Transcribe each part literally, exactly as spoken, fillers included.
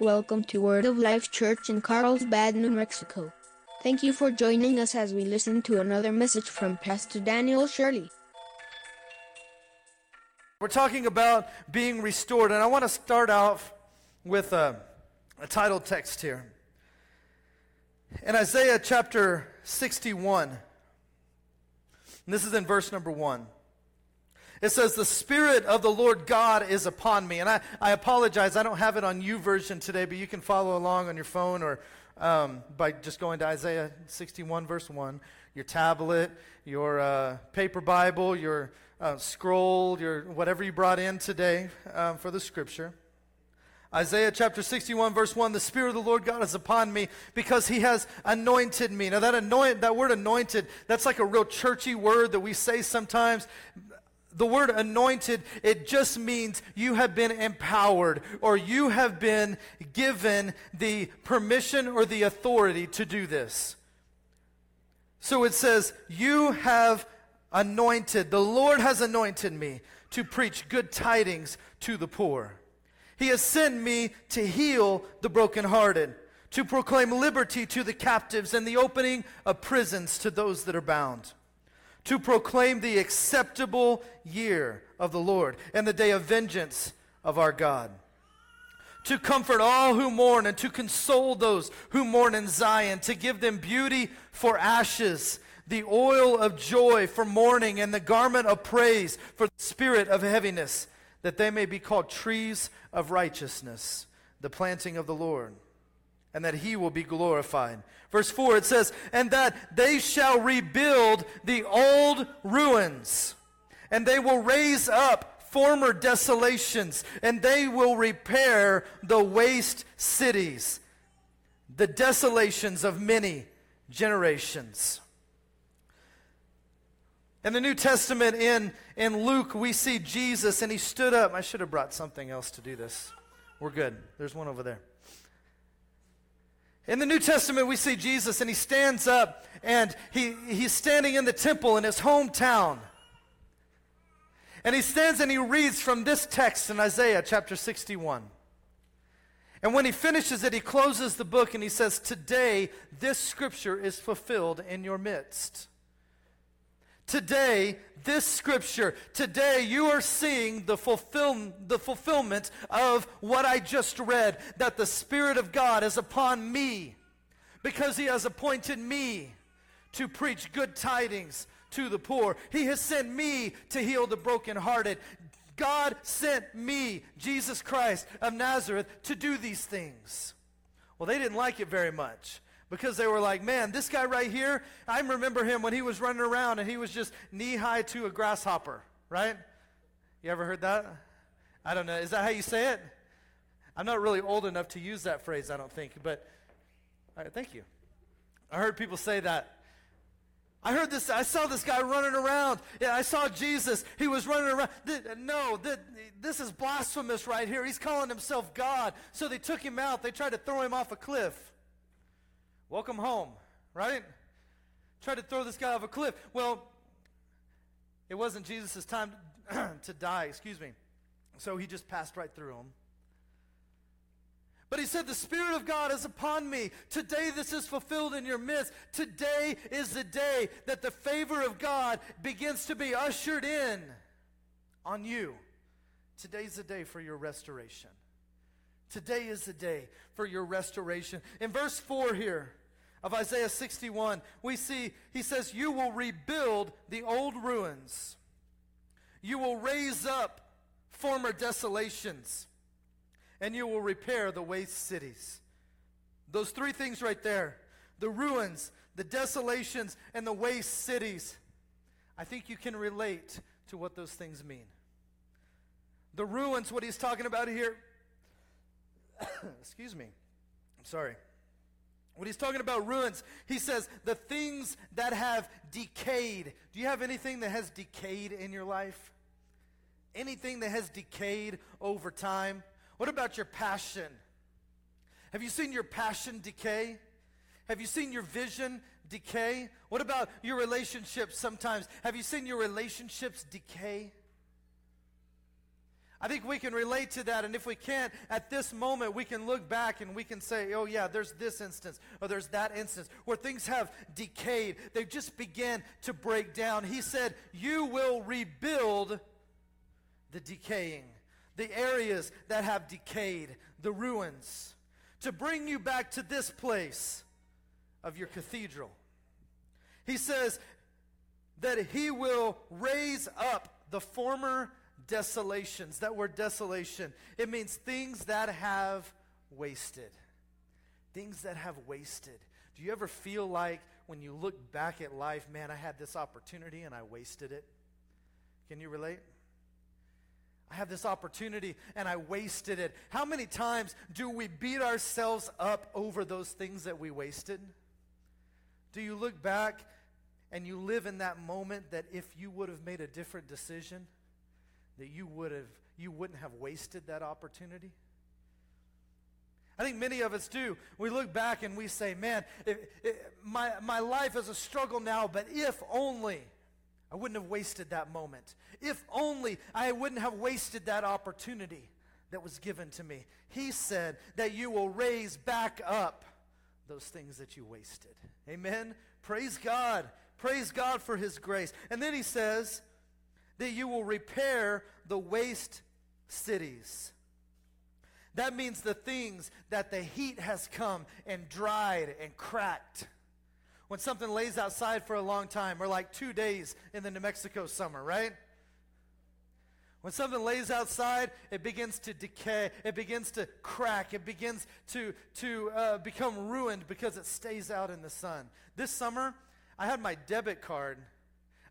Welcome to Word of Life Church in Carlsbad, New Mexico. Thank you for joining us as we listen to another message from Pastor Daniel Shirley. We're talking about being restored, and I want to start out with a, a title text here. In Isaiah chapter sixty-one, and this is in verse number one. It says, the Spirit of the Lord God is upon me. And I, I apologize, I don't have it on YouVersion today, but you can follow along on your phone or um, by just going to Isaiah sixty-one, verse one. Your tablet, your uh, paper Bible, your uh, scroll, your whatever you brought in today um, for the Scripture. Isaiah chapter sixty-one, verse one, the Spirit of the Lord God is upon me because he has anointed me. Now that, anoint, that word anointed, that's like a real churchy word that we say sometimes. The word anointed, it just means you have been empowered or you have been given the permission or the authority to do this. So it says, you have anointed, the Lord has anointed me to preach good tidings to the poor. He has sent me to heal the brokenhearted, to proclaim liberty to the captives and the opening of prisons to those that are bound. To proclaim the acceptable year of the Lord and the day of vengeance of our God. To comfort all who mourn and to console those who mourn in Zion. To give them beauty for ashes, the oil of joy for mourning, and the garment of praise for the spirit of heaviness, that they may be called trees of righteousness, the planting of the Lord. And that he will be glorified. Verse four, it says, and that they shall rebuild the old ruins, and they will raise up former desolations, and they will repair the waste cities, the desolations of many generations. In the New Testament, in, in Luke, we see Jesus, and he stood up. I should have brought something else to do this. We're good. There's one over there. In the New Testament, we see Jesus, and he stands up, and he, he's standing in the temple in his hometown. And he stands and he reads from this text in Isaiah chapter sixty-one. And when he finishes it, he closes the book, and he says, today, this scripture is fulfilled in your midst. Today, this scripture, today you are seeing the, fulfill, the fulfillment of what I just read, that the Spirit of God is upon me because he has appointed me to preach good tidings to the poor. He has sent me to heal the brokenhearted. God sent me, Jesus Christ of Nazareth, to do these things. Well, they didn't like it very much. Because they were like, man, this guy right here, I remember him when he was running around and he was just knee-high to a grasshopper, right? You ever heard that? I don't know. Is that how you say it? I'm not really old enough to use that phrase, I don't think. But, all right, thank you. I heard people say that. I heard this. I saw this guy running around. Yeah, I saw Jesus. He was running around. No, this is blasphemous right here. He's calling himself God. So they took him out. They tried to throw him off a cliff. Welcome home, right? Tried to throw this guy off a cliff. Well, it wasn't Jesus' time to die, excuse me. So he just passed right through him. But he said, the Spirit of God is upon me. Today this is fulfilled in your midst. Today is the day that the favor of God begins to be ushered in on you. Today's the day for your restoration. Today is the day for your restoration. In verse four here of Isaiah sixty-one, we see he says, you will rebuild the old ruins. You will raise up former desolations. And you will repair the waste cities. Those three things right there. The ruins, the desolations, and the waste cities. I think you can relate to what those things mean. The ruins, what he's talking about here. Excuse me. I'm sorry. When he's talking about ruins, he says the things that have decayed. Do you have anything that has decayed in your life? Anything that has decayed over time? What about your passion? Have you seen your passion decay? Have you seen your vision decay? What about your relationships sometimes? Have you seen your relationships decay? I think we can relate to that, and if we can't, at this moment we can look back and we can say, oh yeah, there's this instance, or there's that instance, where things have decayed. They just began to break down. He said, you will rebuild the decaying, the areas that have decayed, the ruins, to bring you back to this place of your cathedral. He says that he will raise up the former desolations. That word desolation, it means things that have wasted. Things that have wasted. Do you ever feel like when you look back at life, man, I had this opportunity and I wasted it? Can you relate? I have this opportunity and I wasted it. How many times do we beat ourselves up over those things that we wasted? Do you look back and you live in that moment that if you would have made a different decision, that you would have, you wouldn't have wasted that opportunity? I think many of us do. We look back and we say, man, it, it, my, my life is a struggle now, but if only I wouldn't have wasted that moment. If only I wouldn't have wasted that opportunity that was given to me. He said that you will raise back up those things that you wasted. Amen? Praise God. Praise God for His grace. And then He says that you will repair the waste cities. That means the things that the heat has come and dried and cracked. When something lays outside for a long time, or like two days in the New Mexico summer, right? When something lays outside, it begins to decay, it begins to crack, it begins to, to uh, become ruined because it stays out in the sun. This summer, I had my debit card.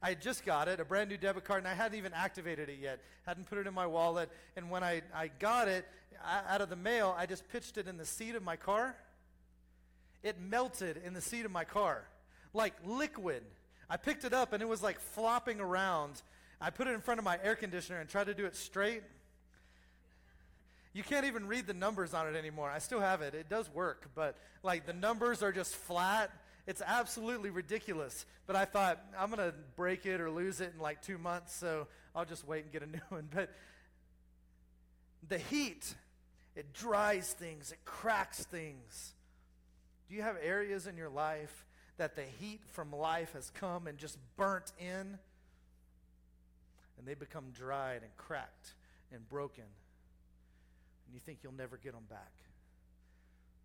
I had just got it, a brand new debit card, and I hadn't even activated it yet. Hadn't put it in my wallet. And when I, I got it I, out of the mail, I just pitched it in the seat of my car. It melted in the seat of my car, like liquid. I picked it up, and it was like flopping around. I put it in front of my air conditioner and tried to do it straight. You can't even read the numbers on it anymore. I still have it. It does work, but like the numbers are just flat. It's absolutely ridiculous, but I thought, I'm going to break it or lose it in like two months, so I'll just wait and get a new one. But the heat, it dries things, it cracks things. Do you have areas in your life that the heat from life has come and just burnt in, and they become dried and cracked and broken, and you think you'll never get them back?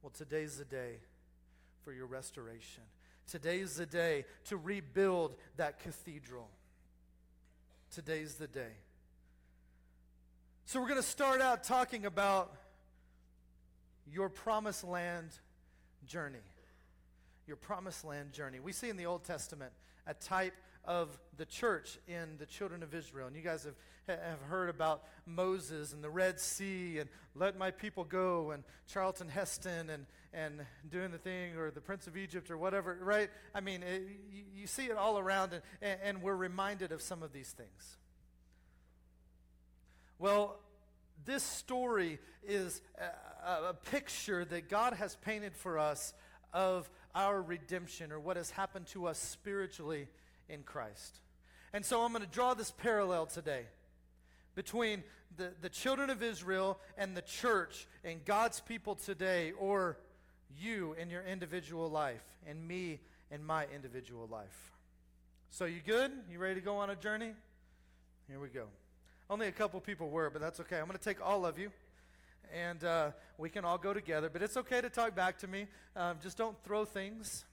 Well, today's the day for your restoration. Today's the day to rebuild that cathedral. Today's the day. So we're going to start out talking about your promised land journey. Your promised land journey. We see in the Old Testament a type of the church in the children of Israel. And you guys have, have heard about Moses and the Red Sea and let my people go and Charlton Heston and, and doing the thing or the Prince of Egypt or whatever, right? I mean, it, you, you see it all around, and, and we're reminded of some of these things. Well, this story is a, a picture that God has painted for us of our redemption, or what has happened to us spiritually in Christ. And so I'm going to draw this parallel today between the, the children of Israel and the church and God's people today, or you in your individual life and me in my individual life. So you good? You ready to go on a journey? Here we go. Only a couple people were, but that's okay. I'm going to take all of you. And uh, we can all go together. But it's okay to talk back to me. Um, just don't throw things,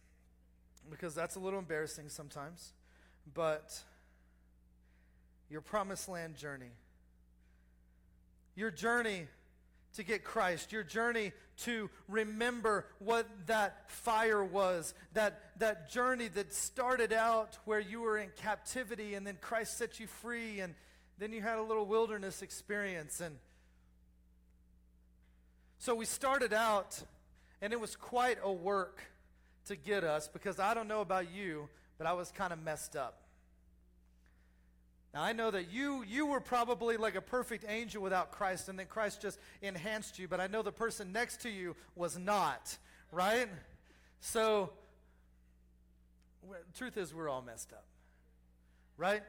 because that's a little embarrassing sometimes. But your promised land journey, your journey to get Christ, your journey to remember what that fire was, that, that journey that started out where you were in captivity and then Christ set you free, and then you had a little wilderness experience. And so we started out, and it was quite a work to get us, because I don't know about you, but I was kind of messed up. Now, I know that you you were probably like a perfect angel without Christ, and then Christ just enhanced you, but I know the person next to you was not, right? So, truth is, we're all messed up, right?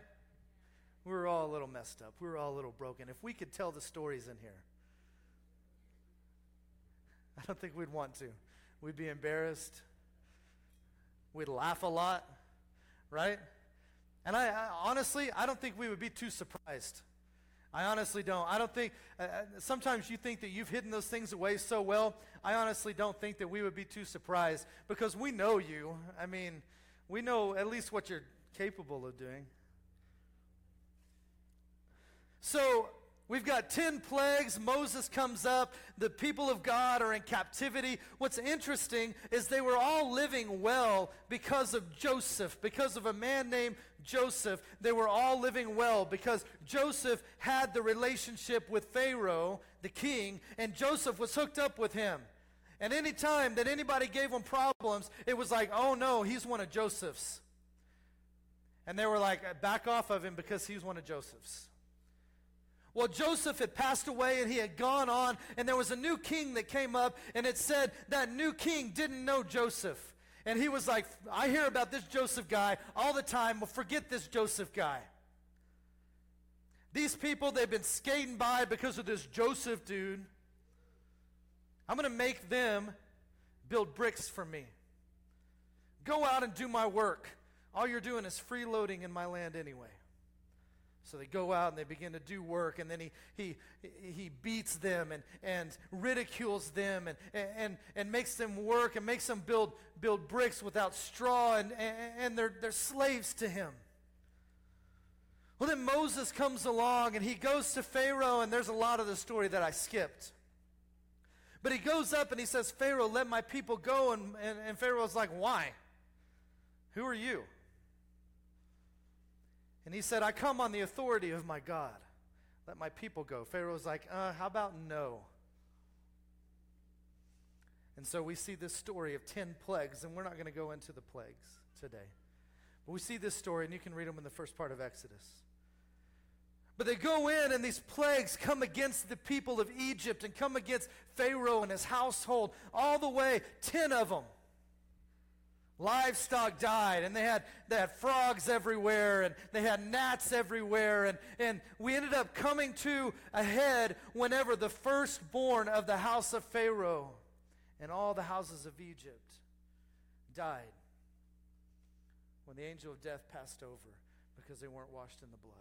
We were all a little messed up. We were all a little broken. If we could tell the stories in here, I don't think we'd want to. We'd be embarrassed. We'd laugh a lot, right? And I, I honestly, I don't think we would be too surprised. I honestly don't. I don't think, uh, sometimes you think that you've hidden those things away so well. I honestly don't think that we would be too surprised because we know you. I mean, we know at least what you're capable of doing. So we've got ten plagues. Moses comes up. The people of God are in captivity. What's interesting is they were all living well because of Joseph, because of a man named Joseph. They were all living well because Joseph had the relationship with Pharaoh, the king, and Joseph was hooked up with him. And any time that anybody gave him problems, it was like, oh no, he's one of Joseph's. And they were like, back off of him because he's one of Joseph's. Well, Joseph had passed away and he had gone on, and there was a new king that came up, and it said that new king didn't know Joseph. And he was like, I hear about this Joseph guy all the time. Well, forget this Joseph guy. These people, they've been skating by because of this Joseph dude. I'm going to make them build bricks for me. Go out and do my work. All you're doing is freeloading in my land anyway. So they go out and they begin to do work, and then he he he beats them and, and ridicules them and, and and makes them work and makes them build build bricks without straw, and, and they're they're slaves to him. Well, then Moses comes along and he goes to Pharaoh, and there's a lot of the story that I skipped. But he goes up and he says, Pharaoh, let my people go, and, and, and Pharaoh's like, why? Who are you? And he said, I come on the authority of my God. Let my people go. Pharaoh's like, uh, how about no? And so we see this story of ten plagues, and we're not going to go into the plagues today. But we see this story, and you can read them in the first part of Exodus. But they go in, and these plagues come against the people of Egypt and come against Pharaoh and his household, all the way, ten of them. Livestock died, and they had they had frogs everywhere, and they had gnats everywhere, and, and we ended up coming to a head whenever the firstborn of the house of Pharaoh and all the houses of Egypt died when the angel of death passed over because they weren't washed in the blood.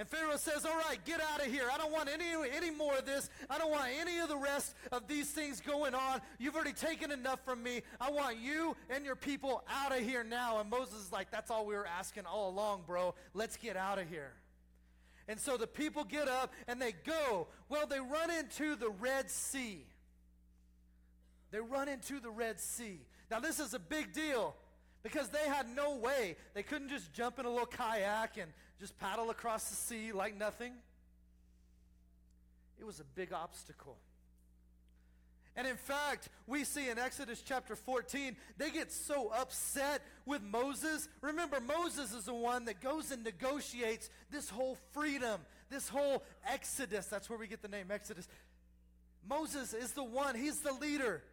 And Pharaoh says, all right, get out of here. I don't want any, any more of this. I don't want any of the rest of these things going on. You've already taken enough from me. I want you and your people out of here now. And Moses is like, that's all we were asking all along, bro. Let's get out of here. And so the people get up and they go. Well, they run into the Red Sea. They run into the Red Sea. Now, this is a big deal because they had no way. They couldn't just jump in a little kayak and just paddle across the sea like nothing. It was a big obstacle. And in fact, we see in Exodus chapter fourteen, they get so upset with Moses. Remember, Moses is the one that goes and negotiates this whole freedom, this whole Exodus. That's where we get the name Exodus. Moses is the one. He's the leader.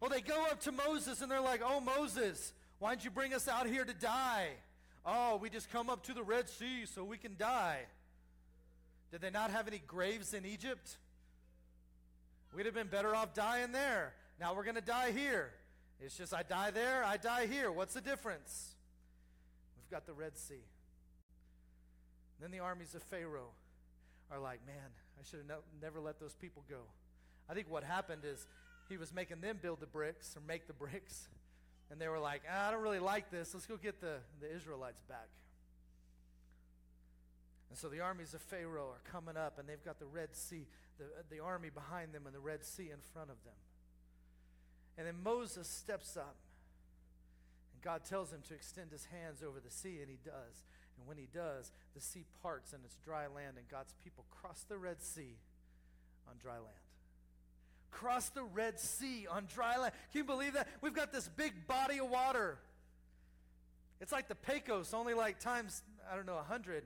Well, they go up to Moses and they're like, oh, Moses, why'd you bring us out here to die? Oh, we just come up to the Red Sea so we can die. Did they not have any graves in Egypt? We'd have been better off dying there. Now we're going to die here. It's just I die there, I die here. What's the difference? We've got the Red Sea. Then the armies of Pharaoh are like, man, I should have no, never let those people go. I think what happened is he was making them build the bricks or make the bricks. And they were like, ah, I don't really like this. Let's go get the, the Israelites back. And so the armies of Pharaoh are coming up, and they've got the Red Sea, the, the army behind them and the Red Sea in front of them. And then Moses steps up, and God tells him to extend his hands over the sea, and he does. And when he does, the sea parts, and it's dry land, and God's people cross the Red Sea on dry land. Cross the Red Sea on dry land. Can you believe that? We've got this big body of water. It's like the Pecos, only like times, I don't know, one hundred.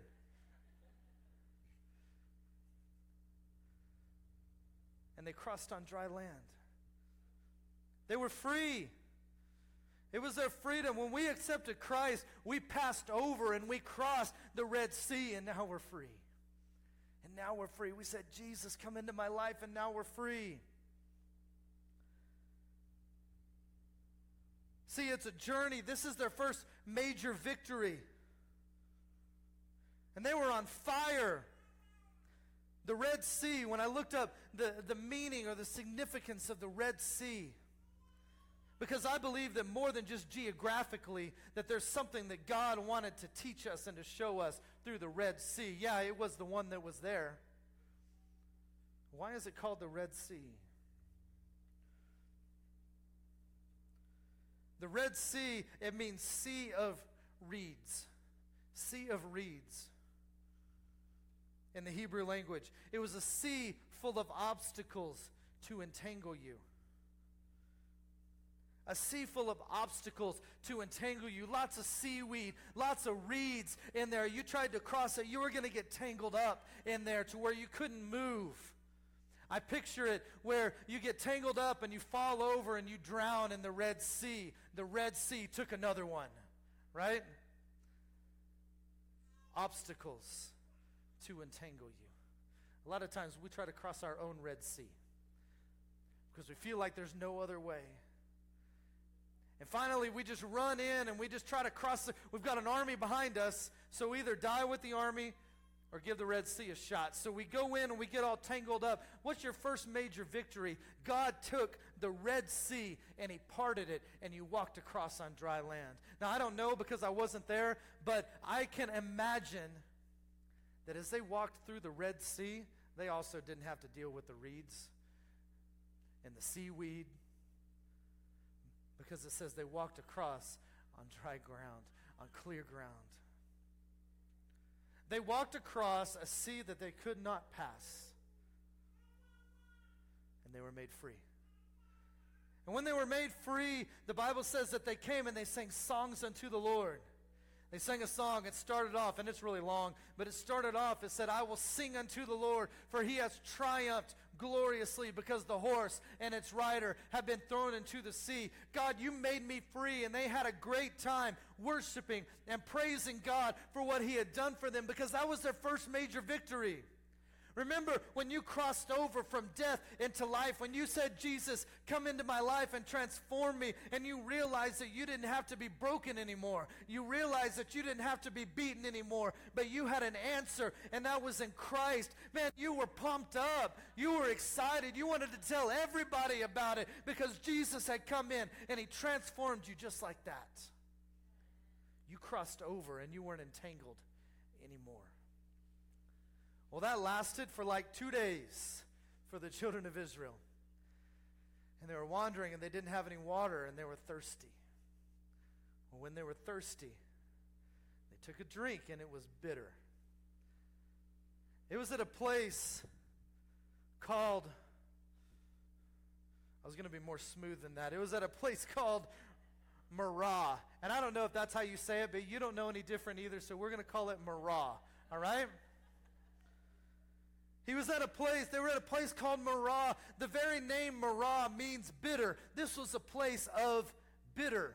And they crossed on dry land. They were free. It was their freedom. When we accepted Christ, we passed over and we crossed the Red Sea, and now we're free. And now we're free. We said, Jesus, come into my life, and now we're free. See, it's a journey. This is their first major victory. And they were on fire. The Red Sea, when I looked up the, the meaning or the significance of the Red Sea, because I believe that more than just geographically, that there's something that God wanted to teach us and to show us through the Red Sea. Yeah, it was the one that was there. Why is it called the Red Sea? The Red Sea, it means sea of reeds. Sea of reeds. In the Hebrew language, it was a sea full of obstacles to entangle you. A sea full of obstacles to entangle you. Lots of seaweed, lots of reeds in there. You tried to cross it, you were going to get tangled up in there to where you couldn't move. I picture it where you get tangled up and you fall over and you drown in the Red Sea. The Red Sea took another one, right? Obstacles to entangle you. A lot of times we try to cross our own Red Sea because we feel like there's no other way. And finally, we just run in and we just try to cross. The, we've got an army behind us, so either die with the army or give the Red Sea a shot. So we go in and we get all tangled up. What's your first major victory? God took the Red Sea and He parted it and you walked across on dry land. Now, I don't know because I wasn't there, but I can imagine that as they walked through the Red Sea, they also didn't have to deal with the reeds and the seaweed, because it says they walked across on dry ground, on clear ground. They walked across a sea that they could not pass, and they were made free. And when they were made free, the Bible says that they came and they sang songs unto the Lord. They sang a song. It started off, and it's really long, but it started off, it said, I will sing unto the Lord, for He has triumphed gloriously, because the horse and its rider have been thrown into the sea. God, you made me free. And they had a great time worshiping and praising God for what He had done for them, because that was their first major victory. Remember when you crossed over from death into life, when you said, Jesus, come into my life and transform me, and you realized that you didn't have to be broken anymore. You realized that you didn't have to be beaten anymore, but you had an answer, and that was in Christ. Man, you were pumped up. You were excited. You wanted to tell everybody about it because Jesus had come in, and He transformed you just like that. You crossed over, and you weren't entangled anymore. Well, that lasted for like two days for the children of Israel. And they were wandering, and they didn't have any water, and they were thirsty. Well, when they were thirsty, they took a drink, and it was bitter. It was at a place called, I was going to be more smooth than that. It was at a place called Marah. And I don't know if that's how you say it, but you don't know any different either, so we're going to call it Marah. All right? He was at a place, they were at a place called Marah. The very name Marah means bitter. This was a place of bitter.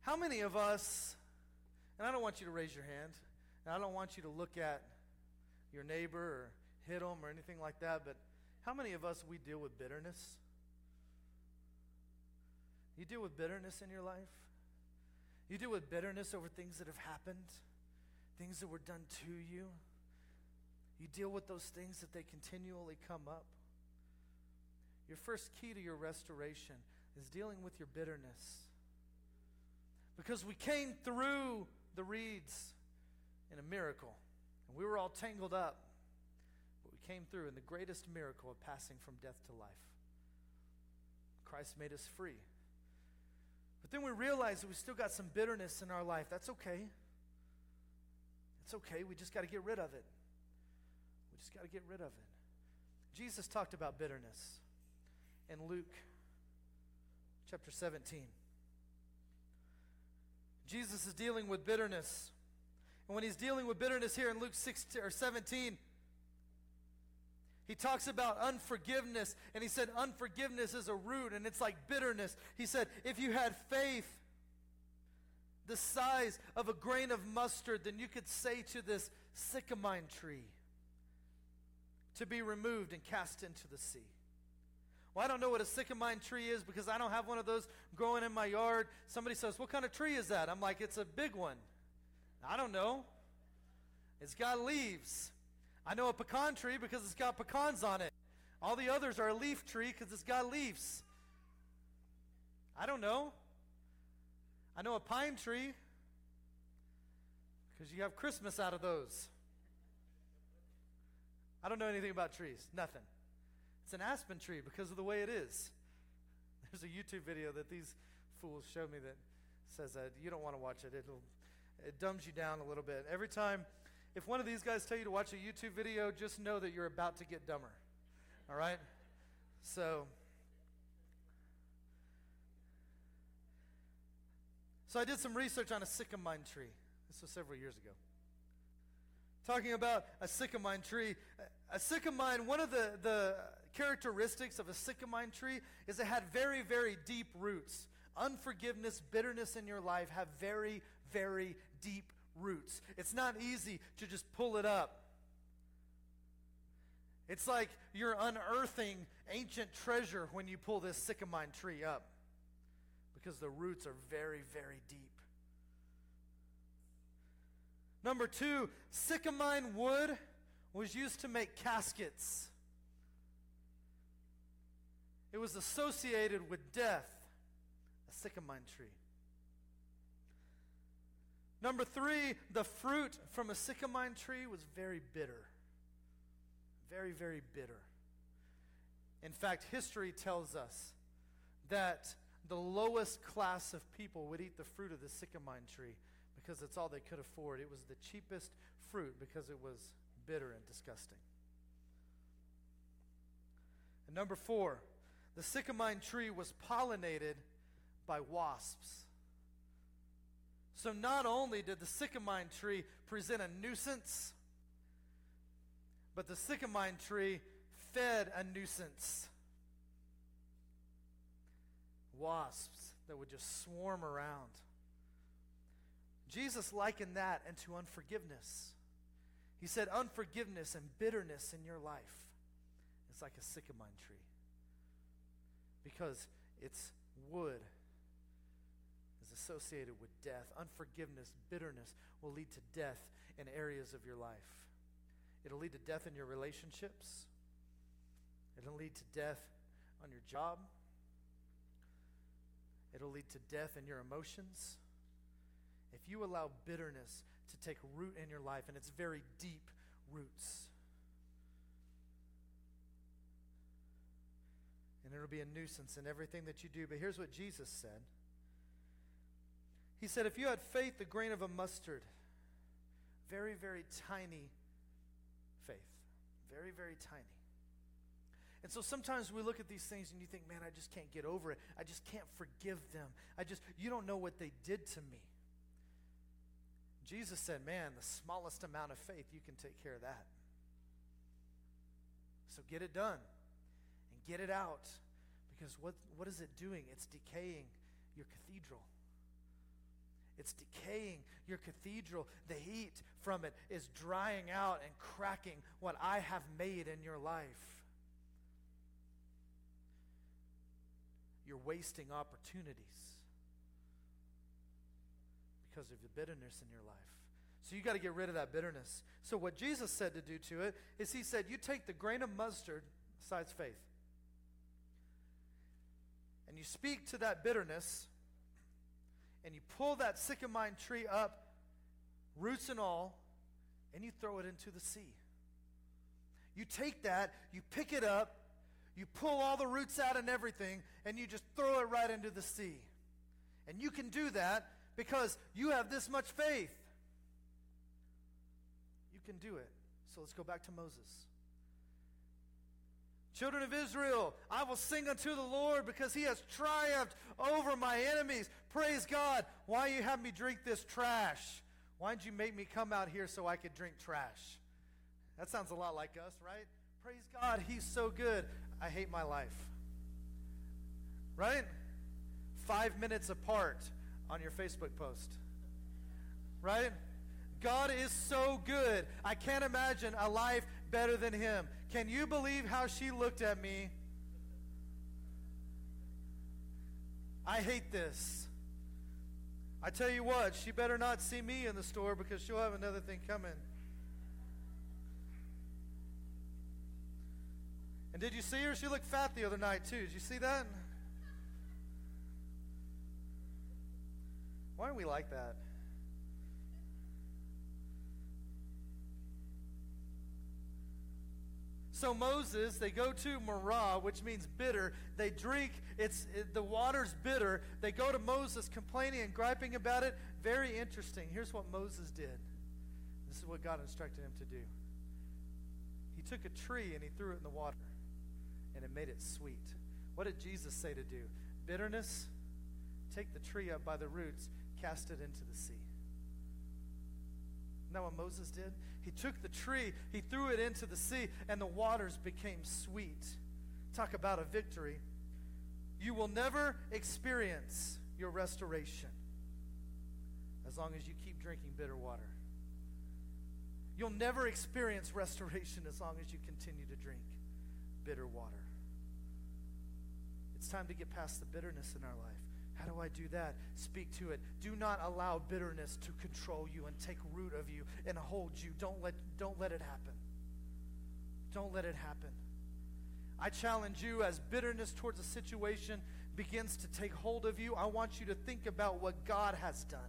How many of us, and I don't want you to raise your hand, and I don't want you to look at your neighbor or hit them or anything like that, but how many of us, we deal with bitterness? You deal with bitterness in your life? You deal with bitterness over things that have happened? Things that were done to you. You deal with those things that they continually come up. Your first key to your restoration is dealing with your bitterness. Because we came through the reeds in a miracle. And we were all tangled up. But we came through in the greatest miracle of passing from death to life. Christ made us free. But then we realized that we still got some bitterness in our life. That's okay. It's okay, we just got to get rid of it. We just got to get rid of it. Jesus talked about bitterness in Luke chapter seventeen. Jesus is dealing with bitterness. And when He's dealing with bitterness here in Luke sixteen or seventeen, He talks about unforgiveness, and he said unforgiveness is a root, and it's like bitterness. He said, if you had faith the size of a grain of mustard, then you could say to this sycamore tree to be removed and cast into the sea. Well, I don't know what a sycamore tree is because I don't have one of those growing in my yard. Somebody says, what kind of tree is that? I'm like, it's a big one. I don't know. It's got leaves. I know a pecan tree because it's got pecans on it. All the others are a leaf tree because it's got leaves. I don't know. I know a pine tree because you have Christmas out of those. I don't know anything about trees. Nothing. It's an aspen tree because of the way it is. There's a YouTube video that these fools showed me that says that you don't want to watch it. It'll, it dumbs you down a little bit. Every time, if one of these guys tell you to watch a YouTube video, just know that you're about to get dumber. All right? So, so I did some research on a sycamore tree. This was several years ago. Talking about a sycamore tree. A sycamore, one of the, the characteristics of a sycamore tree is it had very, very deep roots. Unforgiveness, bitterness in your life have very, very deep roots. It's not easy to just pull it up. It's like you're unearthing ancient treasure when you pull this sycamore tree up because the roots are very, very deep. Number two, sycamore wood was used to make caskets. It was associated with death, a sycamore tree. Number three, the fruit from a sycamore tree was very bitter. Very, very bitter. In fact, history tells us that the lowest class of people would eat the fruit of the sycamore tree because it's all they could afford. It was the cheapest fruit because it was bitter and disgusting. And number four, the sycamore tree was pollinated by wasps. So not only did the sycamore tree present a nuisance, but the sycamore tree fed a nuisance. Wasps that would just swarm around. Jesus likened that into unforgiveness. He said unforgiveness and bitterness in your life. It's like a sycamore tree. Because its wood is associated with death. Unforgiveness, bitterness will lead to death in areas of your life. It'll lead to death in your relationships. It'll lead to death on your job. It'll lead to death in your emotions. If you allow bitterness to take root in your life, and it's very deep roots, and it'll be a nuisance in everything that you do. But here's what Jesus said. He said, if you had faith the grain of a mustard, very, very tiny faith, very, very tiny. And so sometimes we look at these things and you think, man, I just can't get over it. I just can't forgive them. I just, you don't know what they did to me. Jesus said, man, the smallest amount of faith, you can take care of that. So get it done. And get it out. Because what, what is it doing? It's decaying your cathedral. It's decaying your cathedral. The heat from it is drying out and cracking what I have made in your life. You're wasting opportunities because of the bitterness in your life. So you got to get rid of that bitterness. So what Jesus said to do to it is he said, you take the grain of mustard, besides faith, and you speak to that bitterness, and you pull that sycamore tree up, roots and all, and you throw it into the sea. You take that, you pick it up, you pull all the roots out and everything, and you just throw it right into the sea. And you can do that because you have this much faith. You can do it. So let's go back to Moses. Children of Israel, I will sing unto the Lord because he has triumphed over my enemies. Praise God. Why you have me drink this trash? Why did you make me come out here so I could drink trash? That sounds a lot like us, right? Praise God, he's so good. I hate my life. Right? Five minutes apart on your Facebook post. Right? God is so good. I can't imagine a life better than him. Can you believe how she looked at me? I hate this. I tell you what, she better not see me in the store because she'll have another thing coming. And did you see her? She looked fat the other night too. Did you see that? Why are we like that? So Moses, they go to Marah, which means bitter. They drink, it's it, the water's bitter. They go to Moses complaining and griping about it. Very interesting. Here's what Moses did. This is what God instructed him to do. He took a tree and he threw it in the water, and it made it sweet. What did Jesus say to do? Bitterness, take the tree up by the roots, cast it into the sea. Isn't that what Moses did? He took the tree, he threw it into the sea, and the waters became sweet. Talk about a victory. You will never experience your restoration as long as you keep drinking bitter water. You'll never experience restoration as long as you continue to drink bitter water. It's time to get past the bitterness in our life. How do I do that? Speak to it. Do not allow bitterness to control you and take root of you and hold you. Don't let, don't let it happen. Don't let it happen. I challenge you, as bitterness towards a situation begins to take hold of you, I want you to think about what God has done.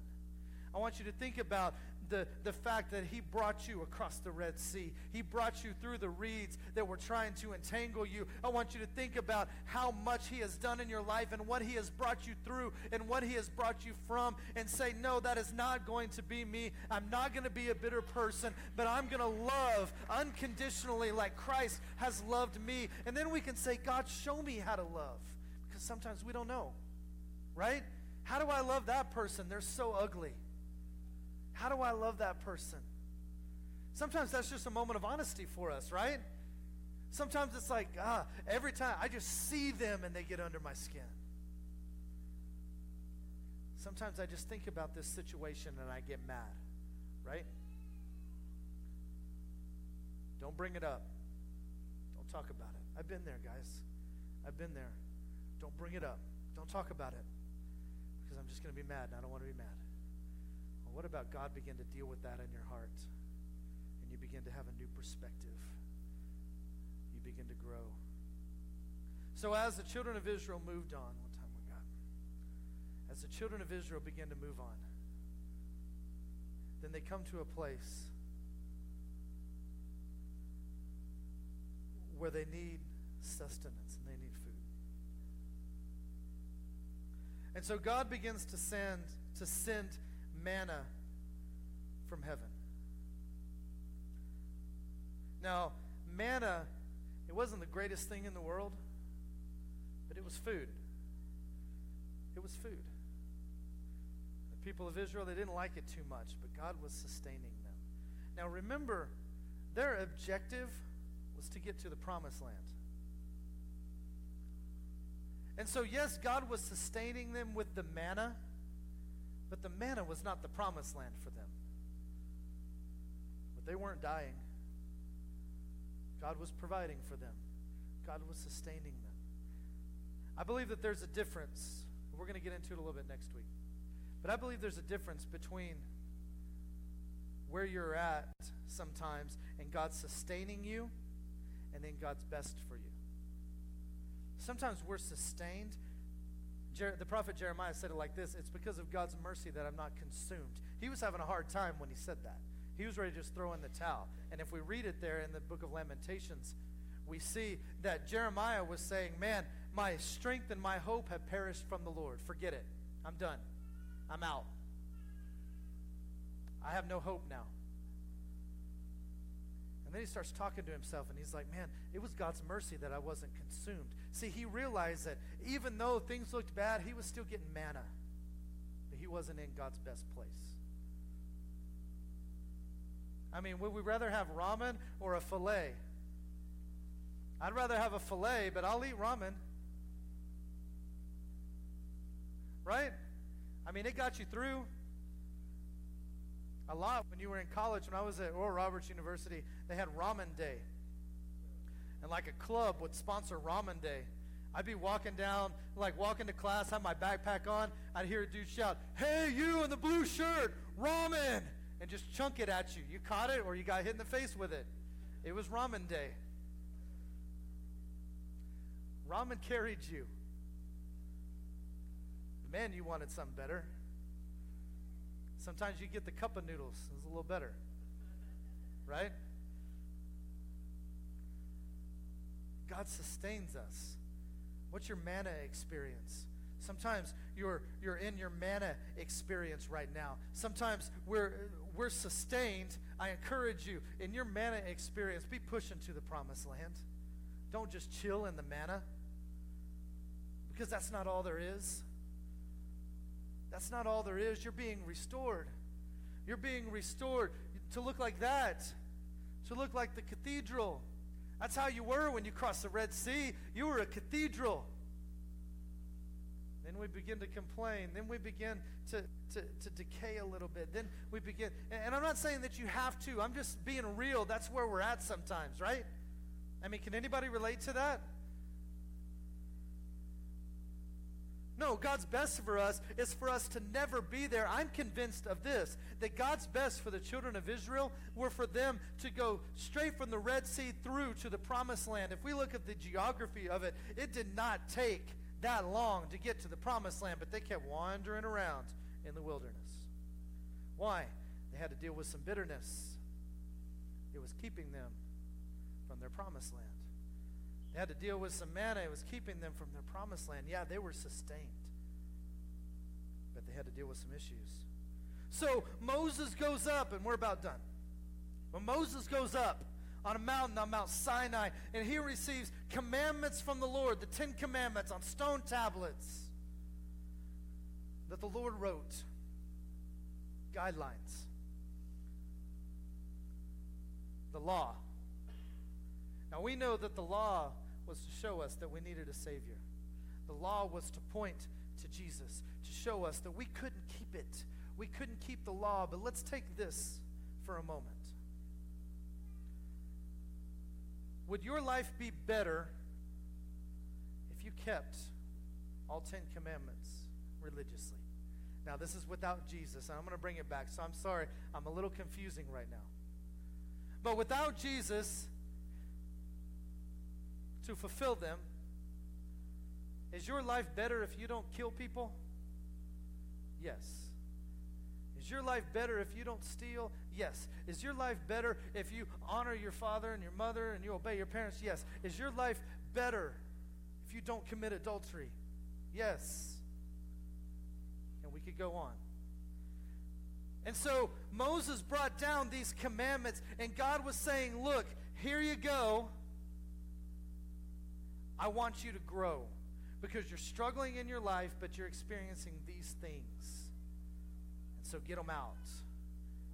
I want you to think about The, the fact that he brought you across the Red Sea. He brought you through the reeds that were trying to entangle you. I want you to think about how much he has done in your life and what he has brought you through and what he has brought you from, and say, no, that is not going to be me. I'm not going to be a bitter person, but I'm going to love unconditionally like Christ has loved me. And then we can say, God, show me how to love, because sometimes we don't know, right? How do I love that person? They're so ugly. How do I love that person? Sometimes that's just a moment of honesty for us, right? Sometimes it's like, ah, every time I just see them and they get under my skin. Sometimes I just think about this situation and I get mad, right? Don't bring it up. Don't talk about it. I've been there, guys. I've been there. Don't bring it up. Don't talk about it, because I'm just going to be mad and I don't want to be mad. What about God begin to deal with that in your heart, and you begin to have a new perspective? You begin to grow. So as the children of Israel moved on, what time we got? As the children of Israel began to move on, then they come to a place where they need sustenance and they need food. And so God begins to send to send manna from heaven. Now, manna, it wasn't the greatest thing in the world, but it was food. It was food. The people of Israel, they didn't like it too much, but God was sustaining them. Now, remember, their objective was to get to the promised land. And so, yes, God was sustaining them with the manna, but the manna was not the promised land for them. But they weren't dying. God was providing for them. God was sustaining them. I believe that there's a difference. We're going to get into it a little bit next week. But I believe there's a difference between where you're at sometimes and God sustaining you, and then God's best for you. Sometimes we're sustained. Jer- the prophet Jeremiah said it like this: it's because of God's mercy that I'm not consumed. He was having a hard time when he said that. He was ready to just throw in the towel. And if we read it there in the book of Lamentations, we see that Jeremiah was saying, man, my strength and my hope have perished from the Lord. Forget it. I'm done. I'm out. I have no hope now. And then he starts talking to himself, and he's like, man, it was God's mercy that I wasn't consumed. See, he realized that even though things looked bad, he was still getting manna, but he wasn't in God's best place. I mean, would we rather have ramen or a filet? I'd rather have a filet, but I'll eat ramen. Right? I mean, it got you through a lot when you were in college. When I was at Oral Roberts University, they had ramen day. And like a club would sponsor ramen day. I'd be walking down, like walking to class, have my backpack on. I'd hear a dude shout, "Hey, you in the blue shirt, ramen!" And just chunk it at you. You caught it or you got hit in the face with it. It was ramen day. Ramen carried you. Man, you wanted something better. Sometimes you get the cup of noodles. It's a little better. Right? God sustains us. What's your manna experience? Sometimes you're you're in your manna experience right now. Sometimes we're we're sustained. I encourage you, in your manna experience, be pushing to the promised land. Don't just chill in the manna, because that's not all there is. That's not all there is. You're being restored. You're being restored to look like that, to look like the cathedral. That's how you were when you crossed the Red Sea. You were a cathedral. Then we begin to complain. Then we begin to, to, to decay a little bit. Then we begin. And I'm not saying that you have to. I'm just being real. That's where we're at sometimes, right? I mean, can anybody relate to that? No, God's best for us is for us to never be there. I'm convinced of this, that God's best for the children of Israel were for them to go straight from the Red Sea through to the Promised Land. If we look at the geography of it, it did not take that long to get to the Promised Land, but they kept wandering around in the wilderness. Why? They had to deal with some bitterness. It was keeping them from their Promised Land. They had to deal with some manna. It was keeping them from their promised land. Yeah, they were sustained, but they had to deal with some issues. So Moses goes up, and we're about done. When Moses goes up on a mountain on Mount Sinai, and he receives commandments from the Lord, the Ten Commandments on stone tablets that the Lord wrote, guidelines, the law. Now we know that the law was to show us that we needed a Savior. The law was to point to Jesus, to show us that we couldn't keep it. We couldn't keep the law, but let's take this for a moment. Would your life be better if you kept all Ten Commandments religiously? Now, this is without Jesus, and I'm going to bring it back, so I'm sorry. I'm a little confusing right now. But without Jesus, to fulfill them, is your life better if you don't kill people? Yes. Is your life better if you don't steal? Yes. Is your life better if you honor your father and your mother and you obey your parents? Yes. Is your life better if you don't commit adultery? Yes. And we could go on. And so Moses brought down these commandments, and God was saying, look, here you go. I want you to grow, because you're struggling in your life, but you're experiencing these things. And so get them out,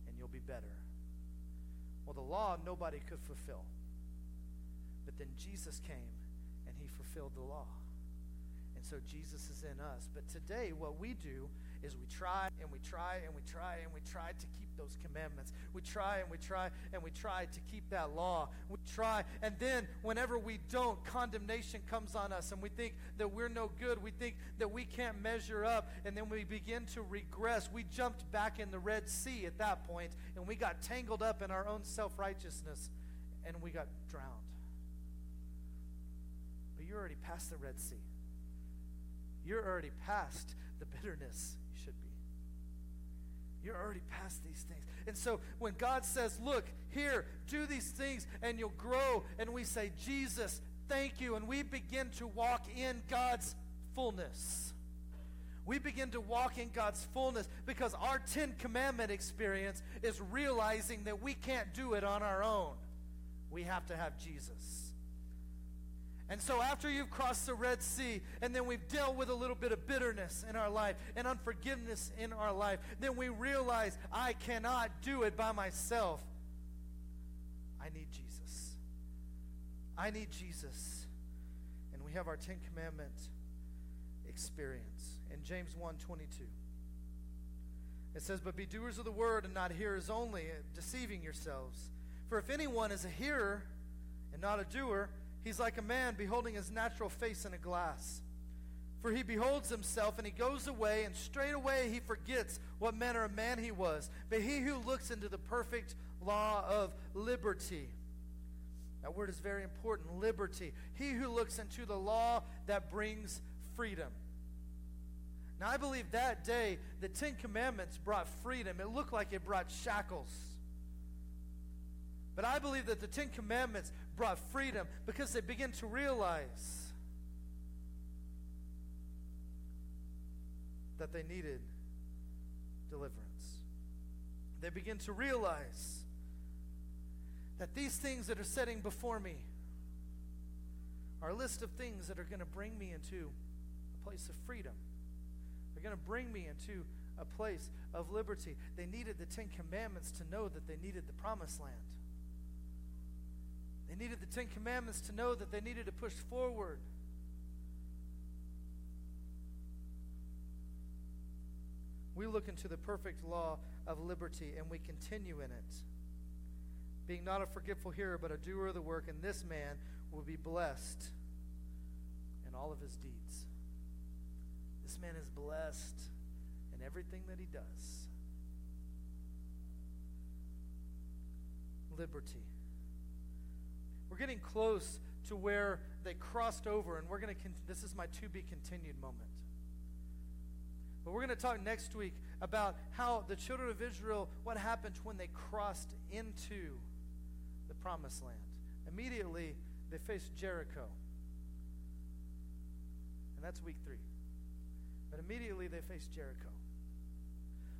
and you'll be better. Well, the law nobody could fulfill. But then Jesus came, and he fulfilled the law. And so Jesus is in us. But today what we do is we try and we try and we try and we try to keep those commandments. We try and we try and we try to keep that law. We try, and then whenever we don't, condemnation comes on us, and we think that we're no good. We think that we can't measure up, and then we begin to regress. We jumped back in the Red Sea at that point, and we got tangled up in our own self-righteousness, and we got drowned. But you're already past the Red Sea. You're already past the bitterness you should be. You're already past these things. And so when God says, look, here, do these things, and you'll grow, and we say, Jesus, thank you, and we begin to walk in God's fullness. We begin to walk in God's fullness, because our Ten Commandment experience is realizing that we can't do it on our own. We have to have Jesus. And so after you've crossed the Red Sea, and then we've dealt with a little bit of bitterness in our life and unforgiveness in our life, then we realize I cannot do it by myself. I need Jesus. I need Jesus. And we have our Ten Commandment experience. In James one twenty-two, it says, "But be doers of the word and not hearers only, deceiving yourselves. For if anyone is a hearer and not a doer, he's like a man beholding his natural face in a glass. For he beholds himself, and he goes away, and straightway he forgets what manner of man he was. But he who looks into the perfect law of liberty." That word is very important, liberty. "He who looks into the law that brings freedom." Now, I believe that day, the Ten Commandments brought freedom. It looked like it brought shackles. But I believe that the Ten Commandments brought freedom because they began to realize that they needed deliverance. They begin to realize that these things that are setting before me are a list of things that are going to bring me into a place of freedom. They're going to bring me into a place of liberty. They needed the Ten Commandments to know that they needed the Promised Land. They needed the Ten Commandments to know that they needed to push forward. We look into the perfect law of liberty, and we continue in it, being not a forgetful hearer, but a doer of the work, and this man will be blessed in all of his deeds. This man is blessed in everything that he does. Liberty. We're getting close to where they crossed over, and we're going to. Con- this is my to-be-continued moment. But we're going to talk next week about how the children of Israel, what happened when they crossed into the Promised Land. Immediately, they faced Jericho. And that's week three. But immediately, they faced Jericho.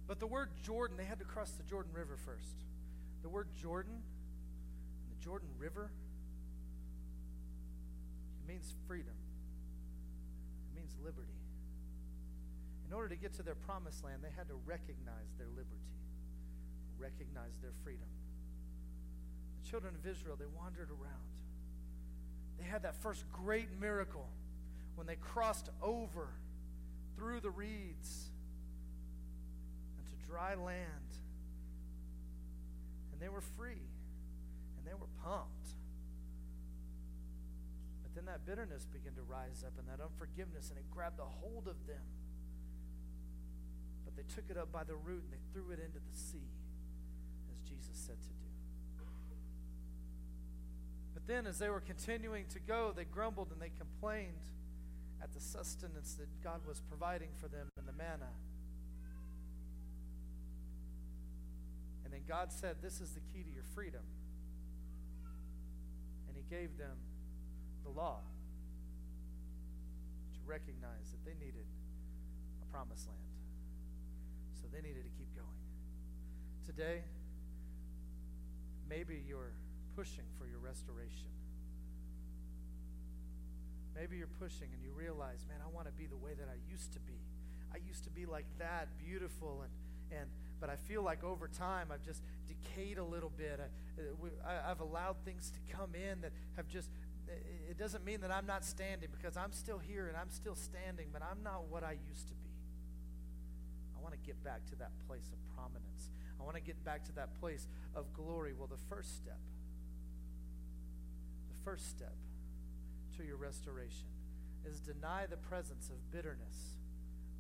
But the word Jordan, they had to cross the Jordan River first. The word Jordan, and the Jordan River, it means freedom. It means liberty. In order to get to their Promised Land, they had to recognize their liberty, recognize their freedom. The children of Israel, they wandered around. They had that first great miracle when they crossed over through the reeds into dry land. And they were free, and they were pumped. But then that bitterness began to rise up, and that unforgiveness, and it grabbed a hold of them. They took it up by the root and they threw it into the sea, as Jesus said to do. But then, as they were continuing to go, they grumbled and they complained at the sustenance that God was providing for them in the manna. And then God said, "This is the key to your freedom." And he gave them the law to recognize that they needed a Promised Land. So they needed to keep going. Today, maybe you're pushing for your restoration. Maybe you're pushing and you realize, man, I want to be the way that I used to be. I used to be like that, beautiful, and, and but I feel like over time I've just decayed a little bit. I, I, I've allowed things to come in that have just, it doesn't mean that I'm not standing, because I'm still here and I'm still standing, but I'm not what I used to be. I want to get back to that place of prominence. I want to get back to that place of glory. Well, the first step, the first step to your restoration is deny the presence of bitterness,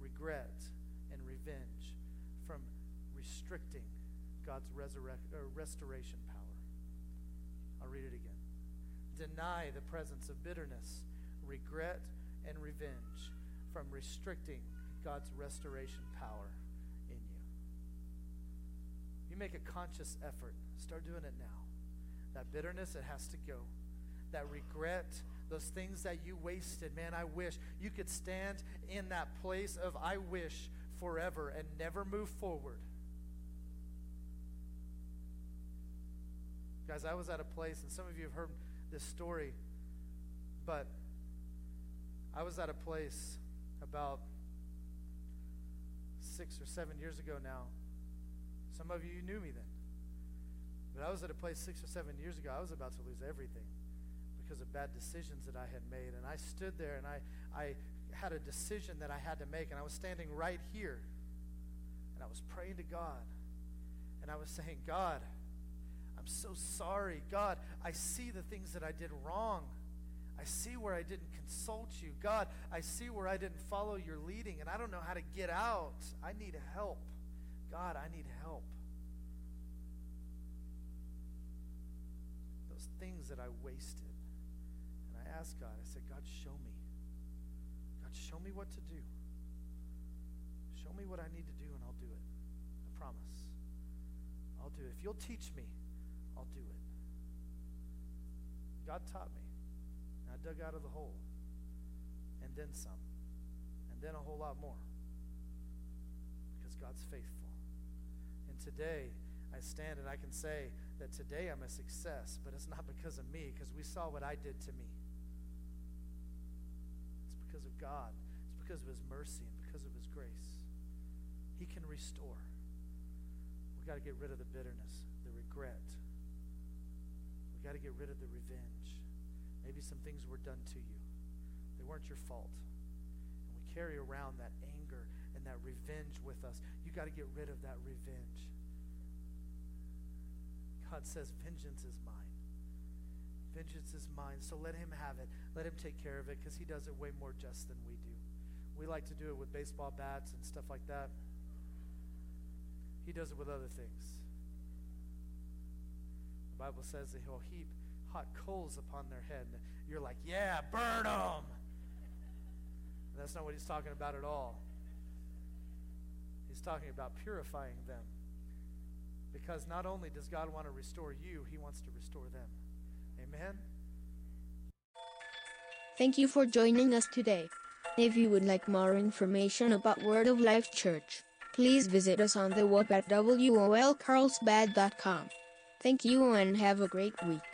regret, and revenge from restricting God's resurrect, or restoration power. I'll read it again. Deny the presence of bitterness, regret, and revenge from restricting God's restoration power in you. You make a conscious effort. Start doing it now. That bitterness, it has to go. That regret, those things that you wasted, man, I wish. You could stand in that place of I wish forever and never move forward. Guys, I was at a place, and some of you have heard this story, but I was at a place about six or seven years ago now. Some of you knew me then. But I was at a place six or seven years ago, I was about to lose everything because of bad decisions that I had made. And I stood there and I, I had a decision that I had to make, and I was standing right here, and I was praying to God, and I was saying, God, I'm so sorry. God, I see the things that I did wrong. I see where I didn't consult you. God, I see where I didn't follow your leading, and I don't know how to get out. I need help. God, I need help. Those things that I wasted. And I asked God, I said, God, show me. God, show me what to do. Show me what I need to do, and I'll do it. I promise. I'll do it. If you'll teach me, I'll do it. God taught me. I dug out of the hole, and then some, and then a whole lot more, because God's faithful. And today, I stand and I can say that today I'm a success, but it's not because of me, because we saw what I did to me. It's because of God. It's because of his mercy and because of his grace. He can restore. We've got to get rid of the bitterness, the regret. We've got to get rid of the revenge. Maybe some things were done to you. They weren't your fault. And we carry around that anger and that revenge with us. You got to get rid of that revenge. God says, vengeance is mine. Vengeance is mine. So let him have it. Let him take care of it, because he does it way more just than we do. We like to do it with baseball bats and stuff like that. He does it with other things. The Bible says that he'll heap hot coals upon their head, and you're like, yeah, burn them. That's not what he's talking about at all. He's talking about purifying them, because not only does God want to restore you, he wants to restore them. Amen. Thank you for joining us today. If you would like more information about Word of Life Church, please visit us on the web at w o l carlsbad dot com. Thank you and have a great week.